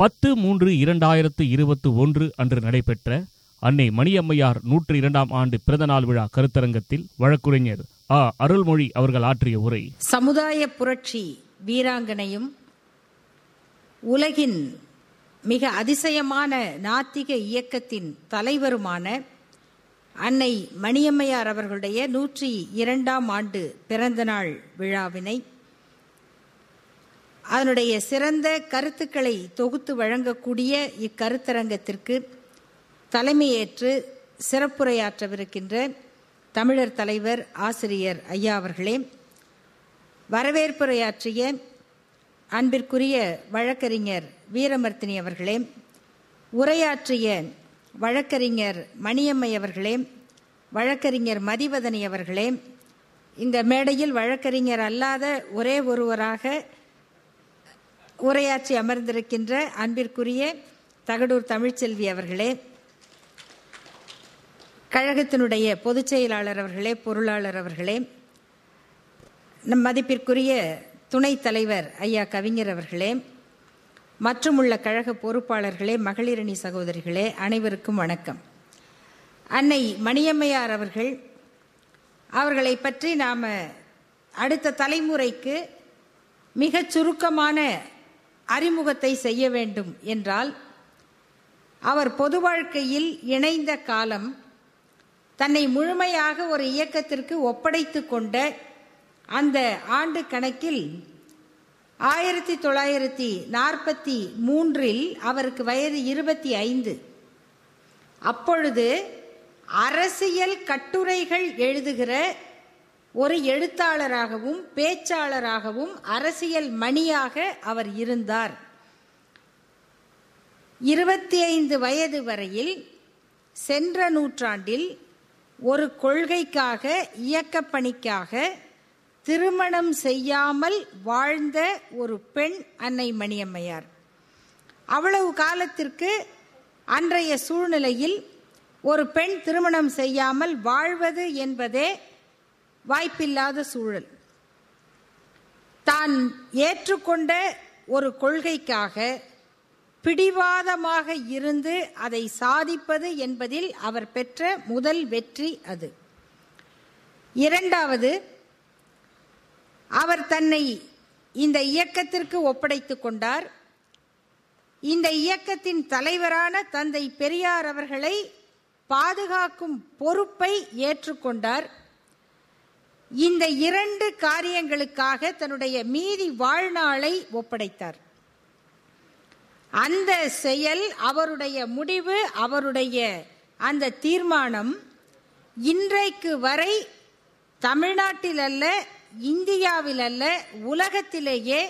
10/3/2021 அன்று நடைபெற்ற அன்னை மணியம்மையார் 102ஆம் ஆண்டு பிறந்தநாள் விழா கருத்தரங்கத்தில் வழக்குறிஞர் அ அருள்மொழி அவர்கள் ஆற்றிய உரை சமுதாய புரட்சி வீராங்கனையும் உலகின் மிக அதிசயமான நாத்திக இயக்கத்தின் தலைவருமான அன்னை மணியம்மையார் அவர்களுடைய 102ஆம் ஆண்டு பிறந்தநாள் விழாவினை அதனுடைய சிறந்த கருத்துக்களை தொகுத்து வழங்கக்கூடிய இக்கருத்தரங்கத்திற்கு தலைமையேற்று சிறப்புரையாற்றவிருக்கின்ற தமிழர் தலைவர் ஆசிரியர் ஐயா அவர்களே, வரவேற்புரையாற்றிய அன்பிற்குரிய வழக்கறிஞர் வீரமர்த்தினி அவர்களே, உரையாற்றிய வழக்கறிஞர் மணியம்மையவர்களே, வழக்கறிஞர் மதிவதனி அவர்களே, இந்த மேடையில் வழக்கறிஞர் அல்லாத ஒரே ஒருவராக உரையாற்றி அமர்ந்திருக்கின்ற அன்பிற்குரிய தகடூர் தமிழ்ச்செல்வி அவர்களே, கழகத்தினுடைய பொதுச் செயலாளர் அவர்களே, பொருளாளர் அவர்களே, நம் மதிப்பிற்குரிய துணைத் தலைவர் ஐயா கவிஞர் அவர்களே, மற்றும் உள்ள கழக பொறுப்பாளர்களே, மகளிரணி சகோதரிகளே, அனைவருக்கும் வணக்கம். அன்னை மணியம்மையார் அவர்களை பற்றி நாம் அடுத்த தலைமுறைக்கு மிக சுருக்கமான அறிமுகத்தை செய்ய வேண்டும் என்றால், அவர் பொது வாழ்க்கையில் இணைந்த காலம் தன்னை முழுமையாக ஒரு இயக்கத்திற்கு ஒப்படைத்து கொண்ட அந்த ஆண்டு கணக்கில் 1943 அவருக்கு வயது 25. அப்பொழுது அரசியல் கட்டுரைகள் எழுதுகிற ஒரு எழுத்தாளராகவும் பேச்சாளராகவும் அரசியல் மணியாக அவர் இருந்தார். 25 வயது வரையில் சென்ற நூற்றாண்டில் ஒரு கொள்கைக்காக, இயக்கப்பணிக்காக திருமணம் செய்யாமல் வாழ்ந்த ஒரு பெண் அன்னை மணியம்மையார். அவ்வளவு காலத்திற்கு அன்றைய சூழ்நிலையில் ஒரு பெண் திருமணம் செய்யாமல் வாழ்வது என்பதே வாய்ப்பில்லாத சூழல். தான் ஏற்றுக்கொண்ட ஒரு கொள்கைக்காக பிடிவாதமாக இருந்து அதை சாதிப்பது என்பதில் அவர் பெற்ற முதல் வெற்றி அது. இரண்டாவது, அவர் தன்னை இந்த இயக்கத்திற்கு ஒப்படைத்து கொண்டார். இந்த இயக்கத்தின் தலைவரான தந்தை பெரியார் அவர்களை பாதுகாக்கும் பொறுப்பை ஏற்றுக்கொண்டார். இந்த இரண்டு காரியங்களுக்காக தன்னுடைய மீதி வாழ்நாளை ஒப்படைத்தார். அந்த செயல், அவருடைய முடிவு, அவருடைய அந்த தீர்மானம் இன்றைக்கு வரை தமிழ்நாட்டில் அல்ல, இந்தியாவில் அல்ல, உலகத்திலேயே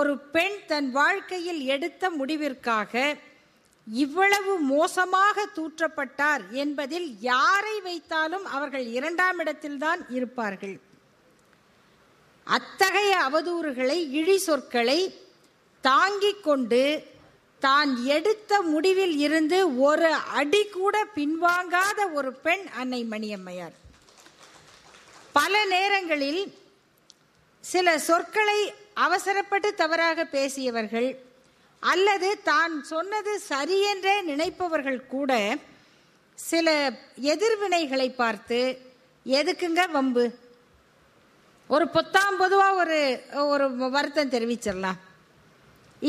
ஒரு பெண் தன் வாழ்க்கையில் எடுத்த முடிவிற்காக இவ்வளவு மோசமாக தூற்றப்பட்டார் என்பதில் யாரை வைத்தாலும் அவர்கள் 2ஆம் இடத்தில்தான் இருப்பார்கள். அத்தகைய அவதூறுகளை, இழி சொற்களை தாங்கிக் கொண்டு தான் எடுத்த முடிவில் இருந்து ஒரு அடி கூட பின்வாங்காத ஒரு பெண் அன்னை மணியம்மையார். பல நேரங்களில் சில சொற்களை அவசரப்பட்டு தவறாக பேசியவர்கள் அல்லது தான் சொன்னது சரியென்றே நினைப்பவர்கள் கூட சில எதிர்வினைகளை பார்த்து, எதுக்குங்க வம்பு, ஒரு பொதுவாக ஒரு வருத்தம் தெரிவிச்சிடலாம்,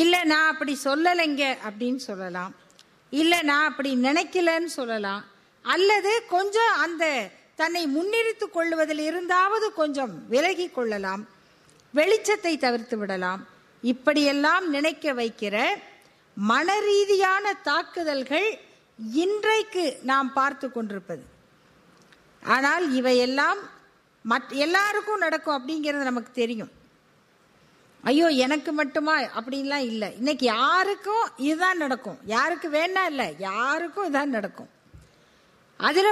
இல்லை நான் அப்படி சொல்லலைங்க அப்படின்னு சொல்லலாம், இல்லை நான் அப்படி நினைக்கலன்னு சொல்லலாம், அல்லது கொஞ்சம் அந்த தன்னை முன்னிறுத்து கொள்ளுவதில் இருந்தாவது கொஞ்சம் விலகி கொள்ளலாம், வெளிச்சத்தை தவிர்த்து விடலாம். இப்படியெல்லாம் நினைக்க வைக்கிற மனரீதியான தாக்குதல்கள் இன்றைக்கு நாம் பார்த்து கொண்டிருப்பது. ஆனால் இவையெல்லாம் எல்லாருக்கும் நடக்கும் அப்படிங்கிறது நமக்கு தெரியும். ஐயோ எனக்கு மட்டுமா அப்படின்லாம் இல்லை, இன்னைக்கு யாருக்கும் இதுதான் நடக்கும், யாருக்கு வேணா இல்லை, யாருக்கும் இதுதான் நடக்கும். அதில்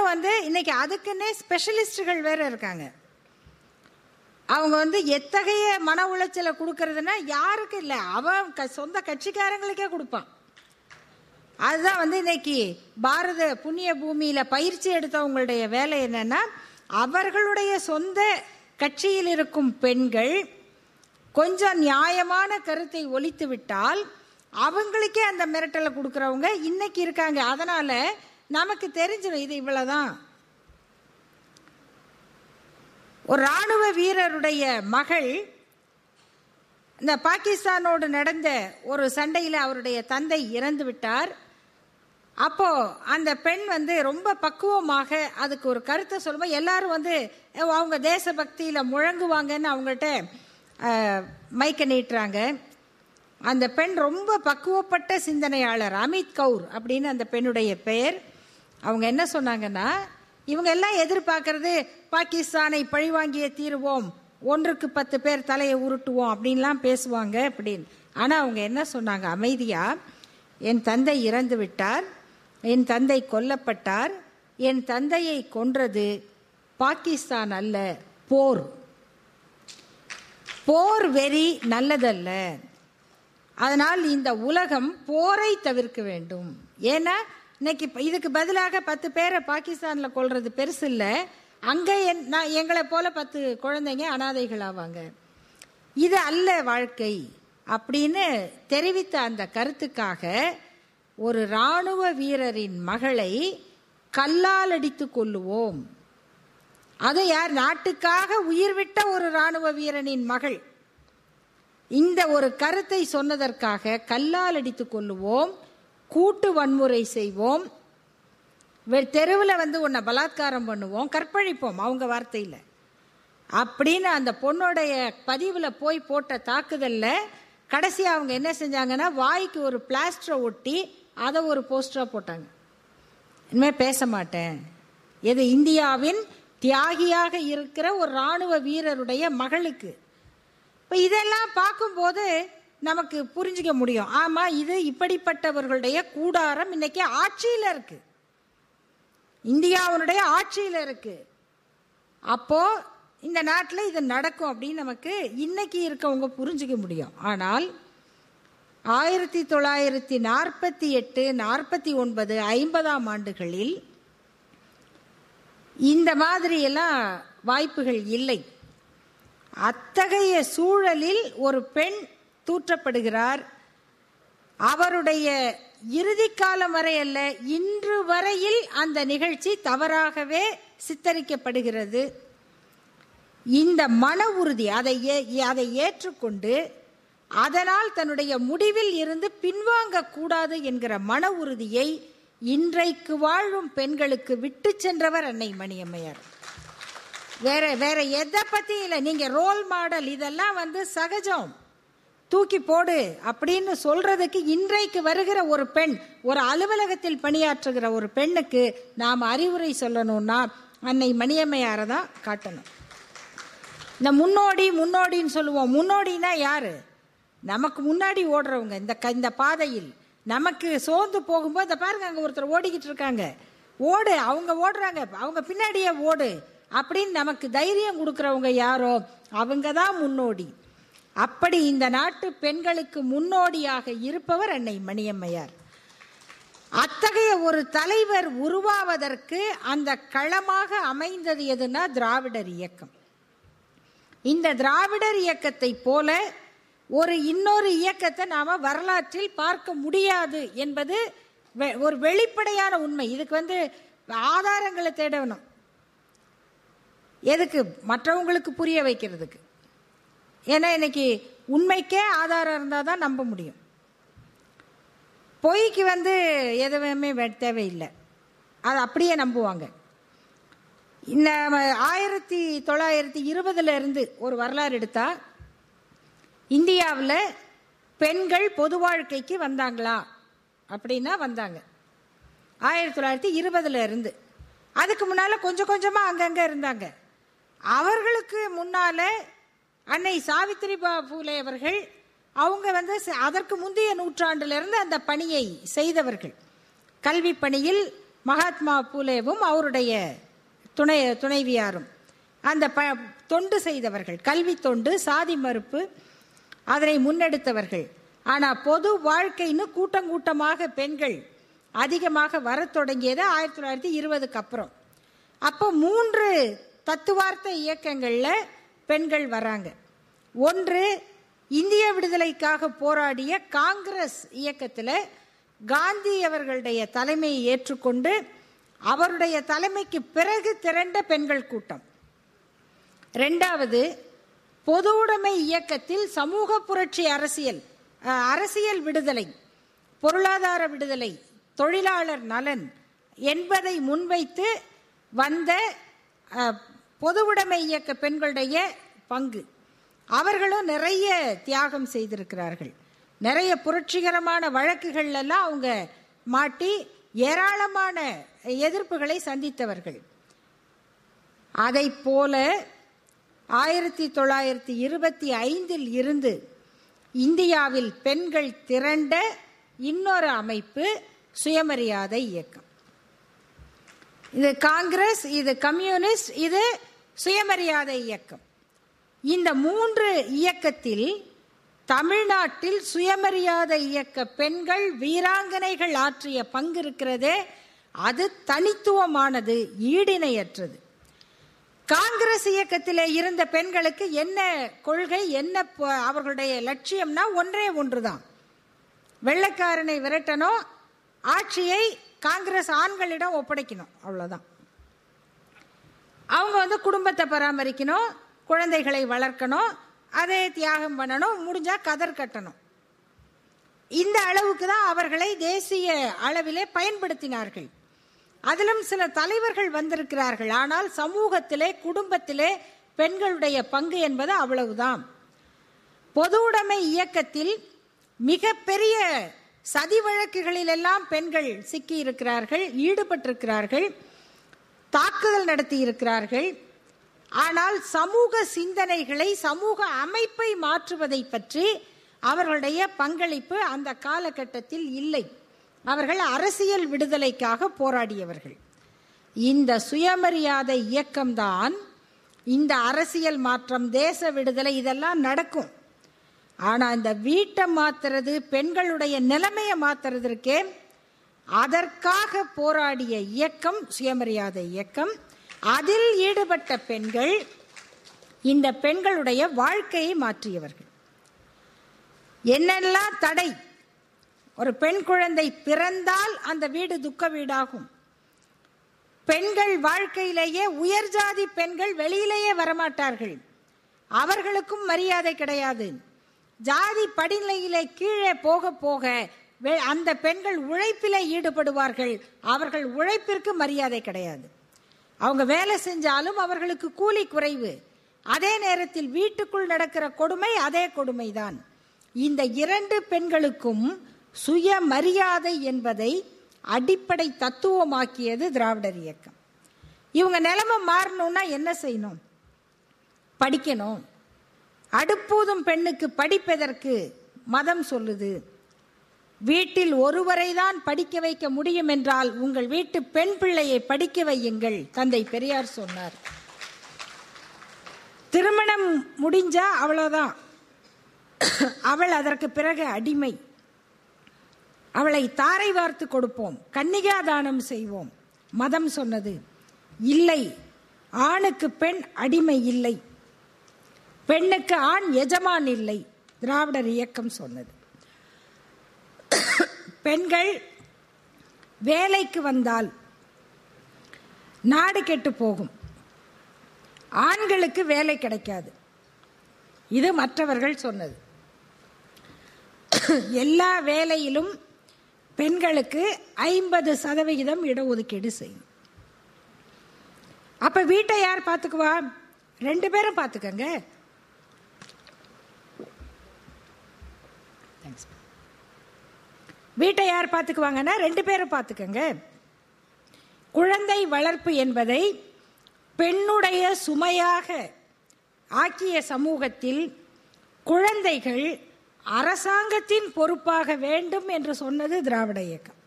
இன்னைக்கு அதுக்குன்னே ஸ்பெஷலிஸ்டுகள் வேற இருக்காங்க. அவங்க எத்தகைய மன உளைச்சலை கொடுக்கறதுன்னா யாருக்கு இல்லை, அவன் சொந்த கட்சிக்காரங்களுக்கே கொடுப்பான். அதுதான் இன்னைக்கு பாரத புண்ணிய பூமியில பயிற்சி எடுத்தவங்களுடைய வேலை என்னன்னா, அவர்களுடைய சொந்த கட்சியில் இருக்கும் பெண்கள் கொஞ்சம் நியாயமான கருத்தை ஒலித்து விட்டால் அவங்களுக்கே அந்த மிரட்டலை கொடுக்குறவங்க இன்னைக்கு இருக்காங்க. அதனால நமக்கு தெரிஞ்சிடும் இது இவ்வளவுதான். ஒரு இராணுவ வீரருடைய மகள் இந்த பாகிஸ்தானோடு நடந்த ஒரு சண்டையில் அவருடைய தந்தை இறந்து விட்டார். அப்போ அந்த பெண் ரொம்ப பக்குவமாக அதுக்கு ஒரு கருத்தை சொல்லும்போது எல்லாரும் அவங்க தேசபக்தியில் முழங்குவாங்கன்னு அவங்கள்ட்ட மைக்க நீட்டுறாங்க. அந்த பெண் ரொம்ப பக்குவப்பட்ட சிந்தனையாளர், அமித் கவுர் அப்படின்னு அந்த பெண்ணுடைய பெயர். அவங்க என்ன சொன்னாங்கன்னா, இவங்க எல்லாம் எதிர்பார்க்கறது பாகிஸ்தானை பழிவாங்கிய தீருவோம், 1க்கு 10 பேர் தலையை உருட்டுவோம் அப்படின்லாம் பேசுவாங்க அப்படின்னு. ஆனால் அவங்க என்ன சொன்னாங்க, அமைதியாக என் தந்தை இறந்து விட்டார், என் தந்தை கொல்லப்பட்டார், என் தந்தையை கொன்றது பாகிஸ்தான் அல்ல, போர். போர் வெறி நல்லதல்ல. அதனால் இந்த உலகம் போரை தவிர்க்க வேண்டும். ஏன்னா இன்னைக்கு இதுக்கு பதிலாக 10 பேரை பாகிஸ்தானில் கொள்வது பெருசு இல்லை, அங்கே எங்களை போல 10 குழந்தைங்க அனாதைகள் ஆவாங்க. இது அல்ல வாழ்க்கை அப்படின்னு தெரிவித்த அந்த கருத்துக்காக ஒரு இராணுவ வீரரின் மகளை கல்லால் அடித்து கொள்ளுவோம். அது யார், நாட்டுக்காக உயிர் விட்ட ஒரு இராணுவ வீரனின் மகள். இந்த ஒரு கருத்தை சொன்னதற்காக கல்லால் அடித்து கொள்ளுவோம், கூட்டு வன்முறை செய்வோம், தெருவில் உன்னை பலாத்காரம் பண்ணுவோம், கற்பழிப்போம் அவங்க வார்த்தையில் அப்படின்னு அந்த பொண்ணுடைய பதிவில் போய் போட்ட தாக்குதலில் கடைசி அவங்க என்ன செஞ்சாங்கன்னா, வாய்க்கு ஒரு பிளாஸ்டரை ஒட்டி அதை ஒரு போஸ்டராக போட்டாங்க. இனிமேல் பேச மாட்டேன். இது இந்தியாவின் தியாகியாக இருக்கிற ஒரு இராணுவ வீரருடைய மகளுக்கு. இப்போ இதெல்லாம் பார்க்கும்போது நமக்கு புரிஞ்சிக்க முடியும், ஆமாம் இது இப்படிப்பட்டவர்களுடைய கூடாரம் இன்னைக்கு ஆட்சியில் இருக்கு, இந்தியாவுடைய ஆட்சியில் இருக்கு. அப்போ இந்த நாட்டில் இது நடக்கும் அப்படின்னு நமக்கு இன்னைக்கு இருக்கவங்க புரிஞ்சிக்க முடியும். ஆனால் 1948, 49, 50ஆம் ஆண்டுகளில் இந்த மாதிரியெல்லாம் வாய்ப்புகள் இல்லை. அத்தகைய சூழலில் ஒரு பெண் தூற்றப்படுகிறார். அவருடைய இறுதி காலம் வரை அல்ல, இன்று வரையில் அந்த நிகழ்ச்சி தவறாகவே சித்தரிக்கப்படுகிறது. இந்த மன உறுதி, அதை ஏற்றுக்கொண்டு அதனால் தன்னுடைய முடிவில் இருந்து பின்வாங்கக்கூடாது என்கிற மன உறுதியை இன்றைக்கு வாழும் பெண்களுக்கு விட்டு சென்றவர் அன்னை மணியம்மையார். வேற வேற எதை பற்றி இல்லை. நீங்கள் ரோல் மாடல் இதெல்லாம் சகஜம், தூக்கி போடு அப்படின்னு சொல்றதுக்கு இன்றைக்கு வருகிற ஒரு பெண், ஒரு அலுவலகத்தில் பணியாற்றுகிற ஒரு பெண்ணுக்கு நாம் அறிவுரை சொல்லணும்னா அன்னை மணியம்மையாரை தான் காட்டணும். இந்த முன்னோடின்னு சொல்லுவோம். முன்னோடினா யாரு? நமக்கு முன்னாடி ஓடுறவங்க. இந்த பாதையில் நமக்கு சோர்ந்து போகும்போது அதை பாருங்க, அங்கே ஒருத்தர் ஓடிக்கிட்டு இருக்காங்க, ஓடு, அவங்க ஓடுறாங்க, அவங்க பின்னாடியே ஓடு அப்படின்னு நமக்கு தைரியம் கொடுக்குறவங்க யாரோ அவங்க தான் முன்னோடி. அப்படி இந்த நாட்டு பெண்களுக்கு முன்னோடியாக இருப்பவர் அன்னை மணியம்மையார். அத்தகைய ஒரு தலைவர் உருவாவதற்கு அந்த களமாக அமைந்தது எதுனா திராவிடர் இயக்கம். இந்த திராவிடர் இயக்கத்தை போல ஒரு இன்னொரு இயக்கத்தை நாம வரலாற்றில் பார்க்க முடியாது என்பது ஒரு வெளிப்படையான உண்மை. இதுக்கு ஆதாரங்களை தேடணும். எதுக்கு? மற்றவங்களுக்கு புரிய வைக்கிறதுக்கு. ஏன்னா இன்னைக்கு உண்மைக்கே ஆதாரம் இருந்தால் தான் நம்ப முடியும். பொய்க்கு எதுவுமே தேவையில்லை, அது அப்படியே நம்புவாங்க. இந்த 1920 இருந்து ஒரு வரலாறு எடுத்தா, இந்தியாவில் பெண்கள் பொது வாழ்க்கைக்கு வந்தாங்களா அப்படின்னா வந்தாங்க 1920 இருந்து. அதுக்கு முன்னால் கொஞ்சம் கொஞ்சமாக அங்கங்கே இருந்தாங்க. அவர்களுக்கு முன்னால் அன்னை சாவித்ரி பாலே அவர்கள், அவங்க அதற்கு முந்தைய நூற்றாண்டிலிருந்து அந்த பணியை செய்தவர்கள். கல்வி பணியில் மகாத்மா பூலேவும் அவருடைய துணைவியாரும் அந்த தொண்டு செய்தவர்கள், கல்வி தொண்டு, சாதி மறுப்பு, அதனை முன்னெடுத்தவர்கள். ஆனால் பொது வாழ்க்கைன்னு கூட்டமாக பெண்கள் அதிகமாக வர தொடங்கியது 1920 அப்புறம். அப்போ 3 தத்துவார்த்த இயக்கங்களில் பெண்கள் வராங்க. ஒன்று இந்திய விடுதலைக்காக போராடிய காங்கிரஸ் இயக்கத்தில் காந்தி அவர்களுடைய தலைமையை ஏற்றுக்கொண்டு அவருடைய தலைமைக்கு பிறகு திரண்ட பெண்கள் கூட்டம். ரெண்டாவது, பொதுவுடைமை இயக்கத்தில் சமூக புரட்சி அரசியல், அரசியல் விடுதலை, பொருளாதார விடுதலை, தொழிலாளர் நலன் என்பதை முன்வைத்து வந்த பொதுவுடைமை இயக்க பெண்களுடைய பங்கு. அவர்களும் நிறைய தியாகம் செய்திருக்கிறார்கள். நிறைய புரட்சிகரமான வழக்குகள்லாம் அவங்க மாட்டி ஏராளமான எதிர்ப்புகளை சந்தித்தவர்கள். அதை போல 1925 இருந்து இந்தியாவில் பெண்கள் திரண்ட இன்னொரு அமைப்பு சுயமரியாதை இயக்கம். இது காங்கிரஸ், இது கம்யூனிஸ்ட், இது சுயமரியாதை இயக்கம். இந்த மூன்று இயக்கத்தில் தமிழ்நாட்டில் சுயமரியாதை இயக்க பெண்கள் வீராங்கனைகள் ஆற்றிய பங்கு இருக்கிறதே, அது தனித்துவமானது, ஈடிணையற்றது. காங்கிரஸ் இயக்கத்திலே இருந்த பெண்களுக்கு என்ன கொள்கை, என்ன அவர்களுடைய லட்சியம்னா ஒன்றே ஒன்றுதான், வெள்ளைக்காரனை விரட்டணும், ஆட்சியை காங்கிரஸ் ஆண்களிடம் ஒப்படைக்கணும், அவ்வளோதான். அவங்க குடும்பத்தை பராமரிக்கணும், குழந்தைகளை வளர்க்கணும், அதே தியாகம் பண்ணணும், முடிஞ்சா கதர் கட்டணும். இந்த அளவுக்கு தான் அவர்களை தேசிய அளவிலே பயன்படுத்தினார்கள். அதிலும் சில தலைவர்கள் வந்திருக்கிறார்கள். ஆனால் சமூகத்திலே குடும்பத்திலே பெண்களுடைய பங்கு என்பது அவ்வளவுதான். பொதுவுடைமை இயக்கத்தில் மிக பெரிய சதி வழக்குகளிலெல்லாம் பெண்கள் சிக்கி இருக்கிறார்கள், ஈடுபட்டிருக்கிறார்கள், தாக்குதல் நடத்தி இருக்கிறார்கள். ஆனால் சமூக சிந்தனைகளை, சமூக அமைப்பை மாற்றுவதை பற்றி அவர்களுடைய பங்களிப்பு அந்த காலகட்டத்தில் இல்லை. அவர்கள் அரசியல் விடுதலைக்காக போராடியவர்கள். இந்த சுயமரியாதை இயக்கம்தான் இந்த அரசியல் மாற்றம், தேச விடுதலை இதெல்லாம் நடக்கும். ஆனால் இந்த வீட்டை மாற்றுறது, பெண்களுடைய நிலைமையை மாற்றுறது இருக்கே, அதற்காக போராடிய இயக்கம் சுயமரியாதை இயக்கம். அதில் ஈடுபட்ட பெண்கள் இந்த பெண்களுடைய வாழ்க்கையை மாற்றியவர்கள். என்னெல்லாம் தடை, ஒரு பெண் குழந்தை பிறந்தால் அந்த வீடு துக்க வீடாகும். பெண்கள் வாழ்க்கையிலேயே உயர்ஜாதி பெண்கள் வெளியிலேயே வரமாட்டார்கள், அவர்களுக்கும் மரியாதை கிடையாது. ஜாதி படிநிலையிலே கீழே போக போக அந்த பெண்கள் உழைப்பிலே ஈடுபடுவார்கள், அவர்கள் உழைப்பிற்கு மரியாதை கிடையாது. அவங்க வேலை செஞ்சாலும் அவர்களுக்கு கூலி குறைவு. அதே நேரத்தில் வீட்டுக்குள் நடக்கிற கொடுமை அதே கொடுமைதான். இந்த இரண்டு பெண்களுக்கும் சுயமரியாதை என்பதை அடிப்படை தத்துவமாக்கியது திராவிடர் இயக்கம். இவங்க நிலைமை மாறணும்னா என்ன செய்யணும்? படிக்கணும். அடுப்பூதும் பெண்ணுக்கு படிப்பதற்கு மதம் சொல்லுது. வீட்டில் ஒருவரை தான் படிக்க வைக்க முடியும் என்றால் உங்கள் வீட்டு பெண் பிள்ளையை படிக்க வையுங்கள், தந்தை பெரியார் சொன்னார். திருமணம் முடிஞ்சா அவ்வளோதான், அவள் அதற்கு பிறகு அடிமை. அவளை தாரை வார்த்து கொடுப்போம், கன்னிகாதானம் செய்வோம். மதம் சொன்னது இல்லை, ஆணுக்கு பெண் அடிமை இல்லை, பெண்ணுக்கு ஆண் எஜமான் இல்லை, திராவிடர் இயக்கம் சொன்னது. பெண்கள் வேலைக்கு வந்தால் நாடு கெட்டு போகும், ஆண்களுக்கு வேலை கிடைக்காது, இது மற்றவர்கள் சொன்னது. எல்லா வேலையிலும் பெண்களுக்கு 50% இடஒதுக்கீடு செய்யும். அப்ப வீட்டை யார் பார்த்துக்குவா? 2 பேரும் பார்த்துக்கங்க. வீட்டை யார் பார்த்துக்குவாங்கன்னா 2 பேரும் பார்த்துக்கங்க. குழந்தை வளர்ப்பு என்பதை பெண்ணுடைய சுமையாக ஆக்கிய சமூகத்தில் குழந்தைகள் அரசாங்கத்தின் பொறுப்பாக வேண்டும் என்று சொன்னது திராவிட இயக்கம்.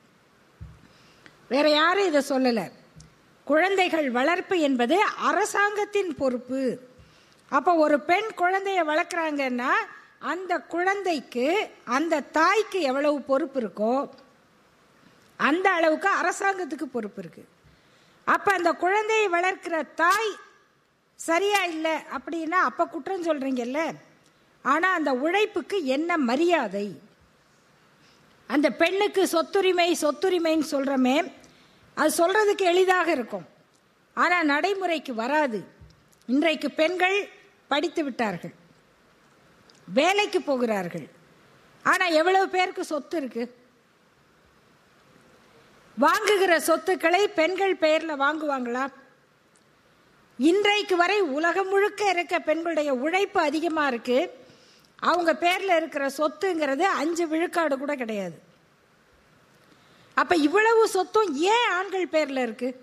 வேற யாரும் இதை சொல்லலை. குழந்தைகள் வளர்ப்பு என்பது அரசாங்கத்தின் பொறுப்பு. அப்போ ஒரு பெண் குழந்தைய வளர்க்குறாங்கன்னா அந்த குழந்தைக்கு, அந்த தாய்க்கு எவ்வளவு பொறுப்பு இருக்கோ அந்த அளவுக்கு அரசாங்கத்துக்கு பொறுப்பு இருக்கு. அப்ப அந்த குழந்தையை வளர்க்கிற தாய் சரியா இல்லை அப்படின்னா அப்ப குற்றம் சொல்றீங்கல்ல, ஆனால் அந்த உழைப்புக்கு என்ன மரியாதை? அந்த பெண்ணுக்கு சொத்துரிமை சொத்துரிமைன்னு சொல்கிறோமே, அது சொல்கிறதுக்கு எளிதாக இருக்கும், ஆனால் நடைமுறைக்கு வராது. இன்றைக்கு பெண்கள் படித்து விட்டார்கள், வேலைக்கு போகிறார்கள், ஆனால் எவ்வளவு பேருக்கு சொத்து இருக்குது? வாங்குகிற சொத்துக்களை பெண்கள் பெயரில் வாங்குவாங்களா? இன்றைக்கு வரை உலகம் முழுக்க இருக்க பெண்களுடைய உழைப்பு அதிகமாக இருக்குது, அவங்க பேரில் இருக்கிற சொத்துங்கிறது 5 விழுக்காடு கூட கிடையாது. அப்போ இவ்வளவு சொத்தும் ஏன் ஆண்கள் பேரில் இருக்குது?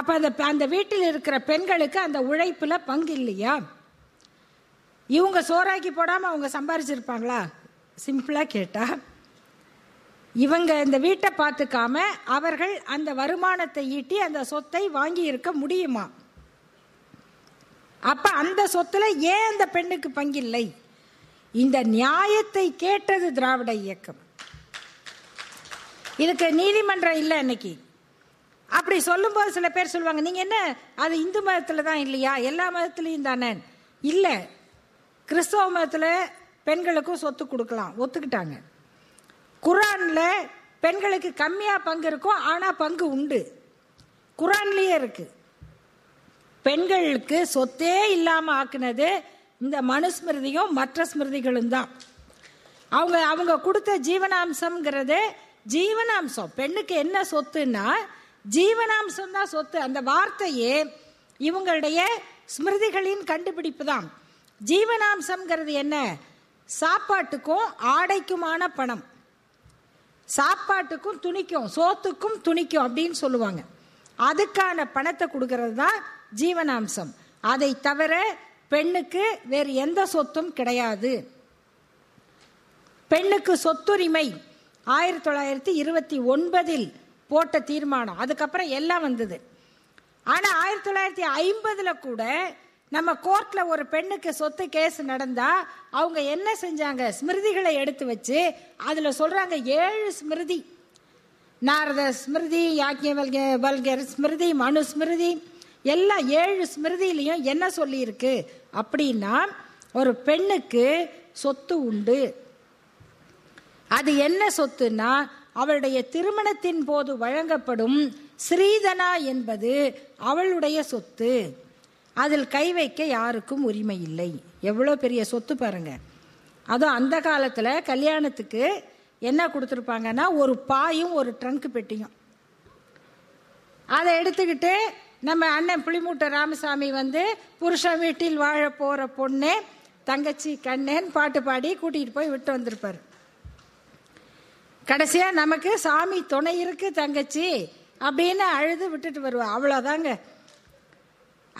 அப்போ அந்த வீட்டில் இருக்கிற பெண்களுக்கு அந்த உழைப்பில் பங்கு இல்லையா? இவங்க சோறாக்கி போடாமல் அவங்க சம்பாரிச்சிருப்பாங்களா? சிம்பிளாக கேட்டால் இவங்க இந்த வீட்டை பார்த்துக்காம அவர்கள் அந்த வருமானத்தை ஈட்டி அந்த சொத்தை வாங்கி இருக்க முடியுமா? அப்ப அந்த சொத்துல ஏன் அந்த பெண்ணுக்கு பங்கில்லை? இந்த நியாயத்தை கேட்டது திராவிட இயக்கம். இதுக்கு நீதிமன்றம் இல்லை இன்னைக்கு. அப்படி சொல்லும் போது சில பேர் சொல்லுவாங்க, நீங்க என்ன அது இந்து மதத்துல தான் இல்லையா, எல்லா மதத்திலையும் தானே? இல்லை, கிறிஸ்தவ மதத்துல பெண்களுக்கும் சொத்து கொடுக்கலாம், ஒத்துக்கிட்டாங்க. குரான்ல பெண்களுக்கு கம்மியா பங்கு இருக்கும், ஆனா பங்கு உண்டு, குரான்லயே இருக்கு. பெண்களுக்கு சொத்தே இல்லாமல் ஆக்குனது இந்த மனு ஸ்மிருதியும் மற்ற ஸ்மிருதிகளும் தான். அவங்க அவங்க கொடுத்த ஜீவனாம்சம்ங்கிறது, ஜீவனாம்சம் பெண்ணுக்கு என்ன சொத்துன்னா ஜீவனாம்சம் தான் சொத்து. அந்த வார்த்தையே இவங்களுடைய ஸ்மிருதிகளின் கண்டுபிடிப்பு தான். ஜீவனாம்சம்ங்கிறது என்ன? சாப்பாட்டுக்கும் ஆடைக்குமான பணம், சாப்பாட்டுக்கும் துணிக்கும் சோத்துக்கும் துணிக்கும் அப்படின்னு சொல்லுவாங்க, அதுக்கான பணத்தை கொடுக்கறது தான் ஜீவனாம்சம். அதை தவிர பெண்ணுக்கு வேறு எந்த சொத்தும் கிடையாது. பெண்ணுக்கு சொத்துரிமை 1929 போட்ட தீர்மானம், அதுக்கப்புறம் எல்லாம் வந்தது. ஆனால் 1950 கூட நம்ம கோர்ட்ல ஒரு பெண்ணுக்கு சொத்து கேஸ் நடந்தா அவங்க என்ன செஞ்சாங்க? ஸ்மிருதிகளை எடுத்து வச்சு அதில் சொல்றாங்க 7 ஸ்மிருதி, நாரத ஸ்மிருதி, யாக்யவல்கிய ஸ்மிருதி, மனு ஸ்மிருதி, எல்லா 7 ஸ்மிருதியிலையும் என்ன சொல்லியிருக்கு அப்படின்னா ஒரு பெண்ணுக்கு சொத்து உண்டு. அது என்ன சொத்துன்னா அவளுடைய திருமணத்தின் போது வழங்கப்படும் ஸ்ரீதனா என்பது அவளுடைய சொத்து, அதில் கை வைக்க யாருக்கும் உரிமை இல்லை. எவ்வளோ பெரிய சொத்து பாருங்க. அதுவும் அந்த காலத்தில் கல்யாணத்துக்கு என்ன கொடுத்துருப்பாங்கன்னா ஒரு பாயும் ஒரு ட்ரங்க் பெட்டியும். அதை எடுத்துக்கிட்டு நம்ம அண்ணன் புளிமூட்டை ராமசாமி வந்து புருஷன் வீட்டில் வாழ போகிற பொண்ணு தங்கச்சி கண்ணேன்னு பாட்டு பாடி கூட்டிகிட்டு போய் விட்டு வந்திருப்பார். கடைசியாக நமக்கு சாமி துணை இருக்குது தங்கச்சி அப்படின்னு அழுது விட்டுட்டு வருவாள். அவ்வளோதாங்க.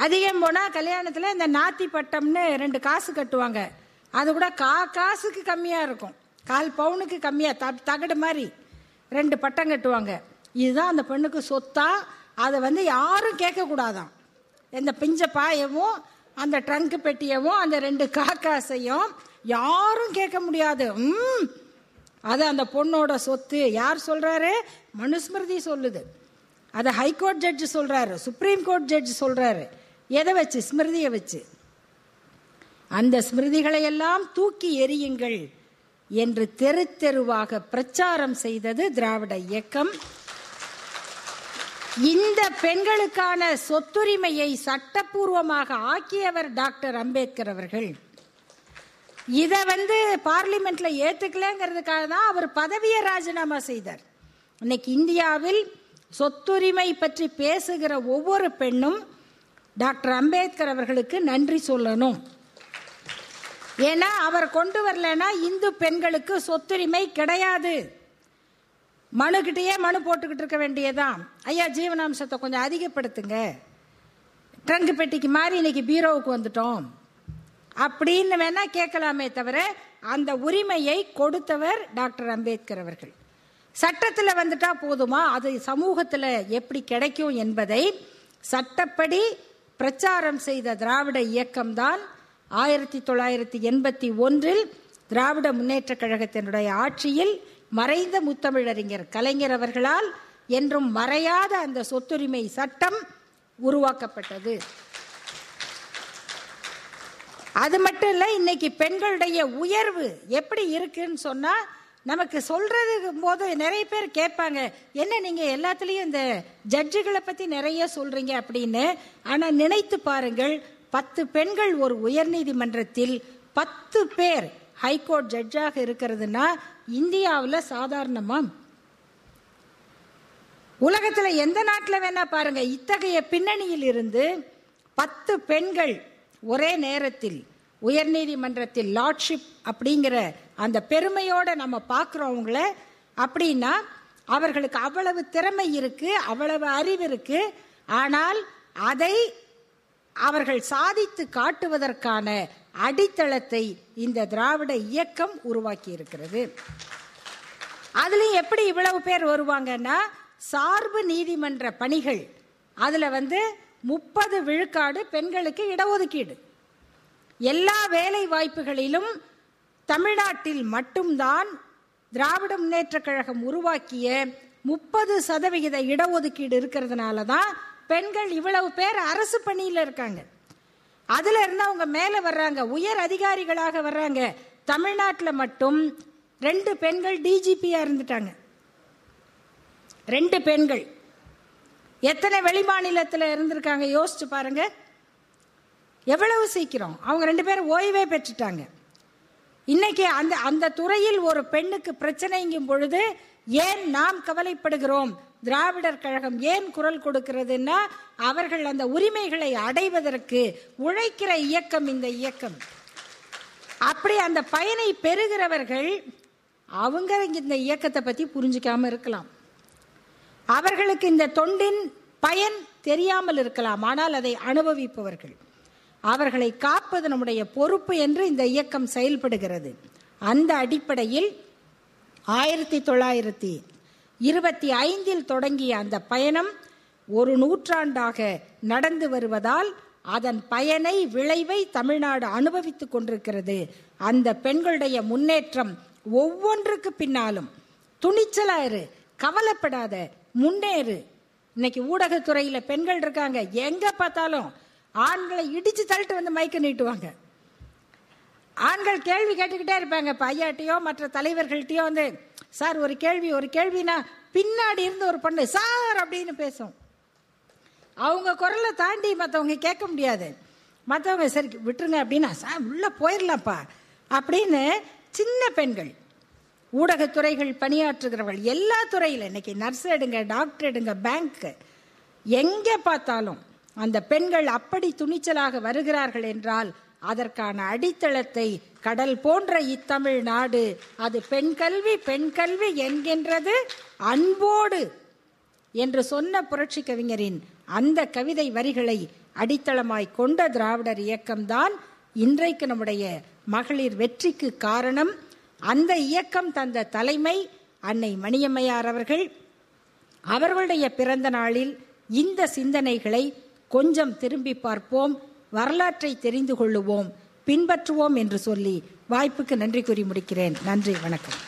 அதிகம் போனால் கல்யாணத்தில் இந்த நாத்தி பட்டம்னு 2 காசு கட்டுவாங்க, அது கூட காசுக்கு கம்மியாக இருக்கும், கால் பவுனுக்கு கம்மியாக தகடு மாதிரி 2 பட்டம் கட்டுவாங்க. இதுதான் அந்த பெண்ணுக்கு சொத்தா. அதை வந்து யாரும் கேட்கக்கூடாதான். இந்த பிஞ்ச பாயவும் அந்த ட்ரங்கு பெட்டியவும் அந்த 2 காக்காசையும் யாரும் கேட்க முடியாது. அது அந்த பொண்ணோட சொத்து. யார் சொல்கிறாரு? மனுஸ்மிருதி சொல்லுது. அதை ஹைகோர்ட் ஜட்ஜு சொல்கிறாரு, சுப்ரீம் கோர்ட் ஜட்ஜு சொல்கிறாரு. எதை வச்சு? ஸ்மிருதியை வச்சு. அந்த ஸ்மிருதிகளை எல்லாம் தூக்கி எறியுங்கள் என்று தெரு தெருவாக பிரச்சாரம் செய்தது திராவிட இயக்கம். இந்த பெண்களுக்கான சொத்துரிமையை சட்டப்பூர்வமாக ஆக்கியவர் டாக்டர் அம்பேத்கர் அவர்கள். இதை வந்து பார்லிமெண்ட்ல ஏத்துக்கலங்கிறதுக்காக தான் அவர் பதவியை ராஜினாமா செய்தார். இன்னைக்கு இந்தியாவில் சொத்துரிமை பற்றி பேசுகிற ஒவ்வொரு பெண்ணும் டாக்டர் அம்பேத்கர் அவர்களுக்கு நன்றி சொல்லணும். ஏன்னா அவர் கொண்டு வரலன்னா இந்து பெண்களுக்கு சொத்துரிமை கிடையாது. மனுக்கிட்டேயே மனு போட்டுக்கிட்டு இருக்க வேண்டியதான். ஐயா ஜீவனாம்சத்தை கொஞ்சம் அதிகப்படுத்துங்க, ட்ரங்கு பெட்டிக்கு மாதிரி இன்னைக்கு பீரோவுக்கு வந்துட்டோம் அப்படின்னு வேணா கேட்கலாமே தவிர அந்த உரிமையை கொடுத்தவர் டாக்டர் அம்பேத்கர் அவர்கள். சட்டத்தில் வந்துட்டா போதுமா, அது சமூகத்தில் எப்படி கிடைக்கும் என்பதை சட்டப்படி பிரச்சாரம் செய்த திராவிட இயக்கம்தான் 1981 திராவிட முன்னேற்ற கழகத்தினுடைய ஆட்சியில் மறைந்த முத்தமிழறிஞர் கலைஞர் அவர்களால் என்றும் மறையாத அந்த சொத்துரிமை சட்டம் உருவாக்கப்பட்டது. அது மட்டும் இல்லை, இன்னைக்கு பெண்களுடைய உயர்வு எப்படி இருக்குன்னு சொன்னா நமக்கு சொல்றது போது நிறைய பேர் கேட்பாங்க, என்ன நீங்க எல்லாத்துலயும் இந்த ஜட்ஜுகளை பத்தி நிறைய சொல்றீங்க அப்படின்னு. ஆனா நினைத்து பாருங்கள், 10 பெண்கள் ஒரு உயர்நீதிமன்றத்தில் 10 பேர் ஹைகோர்ட் ஜட்ஜாக இருக்கிறதுனா இந்தியாவில் சாதாரணமா? உலகத்துல எந்த நாட்டுல வேணா பாருங்க. இத்தகைய பின்னணியில் இருந்து 10 பெண்கள் ஒரே நேரத்தில் உயர்நீதிமன்றத்தில் லார்ட்ஷிப் அப்படிங்கிற அந்த பெருமையோட நம்ம பார்க்குறோம் அவங்கள. அப்படின்னா அவர்களுக்கு அவ்வளவு திறமை இருக்கு, அவ்வளவு அறிவு இருக்கு. ஆனால் அதை அவர்கள் சாதித்து காட்டுவதற்கான அடித்தளத்தை இந்த திராவிட இயக்கம் உருவாக்கி இருக்கிறது. அதுலயும் எப்படி இவ்வளவு பேர் வருவாங்கன்னா, சார்பு நீதிமன்ற பணிகள் அதுல 30% பெண்களுக்கு இடஒதுக்கீடு. எல்லா வேலை வாய்ப்புகளிலும் தமிழ்நாட்டில் மட்டும்தான் திராவிட முன்னேற்ற கழகம் உருவாக்கிய 30% இடஒதுக்கீடு இருக்கிறதுனால தான் பெண்கள் இவ்வளவு பேர் அரசு பணியில் இருக்காங்க. அதுல இருந்து அவங்க மேல வர்றாங்க, உயர் அதிகாரிகளாக வர்றாங்க. தமிழ்நாட்டில் மட்டும் 2 பெண்கள் டிஜிபியா இருந்துட்டாங்க. 2 பெண்கள். எத்தனை வெளிமாநிலத்தில் இருந்திருக்காங்க யோசிச்சு பாருங்க. எவ்வளவு சீக்கிரம் அவங்க 2 பேரும் ஓய்வே பெற்றுட்டாங்க. இன்னைக்கு அந்த அந்த துறையில் ஒரு பெண்ணுக்கு பிரச்சனைங்கும் பொழுது ஏன் நாம் கவலைப்படுகிறோம், திராவிடர் கழகம் ஏன் குரல் கொடுக்கிறதுன்னா, அவர்கள் அந்த உரிமைகளை அடைவதற்கு உழைக்கிற இயக்கம் இந்த இயக்கம். அப்படி அந்த பயனை பெறுகிறவர்கள் அவங்க இந்த இயக்கத்தை பத்தி புரிஞ்சிக்காம இருக்கலாம், அவர்களுக்கு இந்த தொண்டின் பயன் தெரியாமல் இருக்கலாம். ஆனால் அதை அனுபவிப்பவர்கள், அவர்களை காப்பது நம்முடைய பொறுப்பு என்று இந்த இயக்கம் செயல்படுகிறது. அந்த அடிப்படையில் 1925 தொடங்கிய அந்த பயணம் ஒரு நூற்றாண்டாக நடந்து வருவதால் அதன் பயனை விளைவை தமிழ்நாடு அனுபவித்துக் கொண்டிருக்கிறது. அந்த பெண்களுடைய முன்னேற்றம் ஒவ்வொன்றுக்கு பின்னாலும் துணிச்சலாயிரு, கவலைப்படாத, முன்னேறு. இன்னைக்கு ஊடகத்துறையில பெண்கள் இருக்காங்க, எங்க பார்த்தாலும் ஆண்களை இடிச்சு தள்ளிட்டு மைக்க நீட்டுவாங்க. ஆண்கள் கேள்வி கேட்டுக்கிட்டே இருப்பாங்க. பையாட்டியோ மற்ற தலைவர்கள்ட்டையோ சார் ஒரு கேள்வினா பின்னாடி இருந்து ஒரு பொண்ணு சார் அப்படின்னு பேசும். அவங்க குரலை தாண்டி மற்றவங்க கேட்க முடியாது. மற்றவங்க சரி விட்டுருங்க அப்படின்னா சார் உள்ள போயிடலாம்ப்பா அப்படின்னு சின்ன பெண்கள், ஊடகத்துறைகள் பணியாற்றுகிறவர்கள், எல்லா துறையில் இன்னைக்கு நர்ஸ் எடுங்க, டாக்டர் எடுங்க, பேங்க்கு, எங்கே பார்த்தாலும் அந்த பெண்கள் அப்படி துணிச்சலாக வருகிறார்கள் என்றால் அதற்கான அடித்தளத்தை கடல் போன்ற இத்தமிழ்நாடு, அது பெண் கல்வி என்கின்றது அன்போடு என்று சொன்ன புரட்சி கவிஞரின் அந்த கவிதை வரிகளை அடித்தளமாய் கொண்ட திராவிடர் இயக்கம்தான் இன்றைக்கு நம்முடைய மகளிர் வெற்றிக்கு காரணம். அந்த இயக்கம் தந்த தலைமை அன்னை மணியம்மையார் அவர்கள். அவர்களுடைய பிறந்த நாளில் இந்த சிந்தனைகளை கொஞ்சம் திரும்பி பார்ப்போம், வரலாற்றை தெரிந்து கொள்ளுவோம், பின்பற்றுவோம் என்று சொல்லி வாய்ப்புக்கு நன்றி கூறி முடிக்கிறேன். நன்றி, வணக்கம்.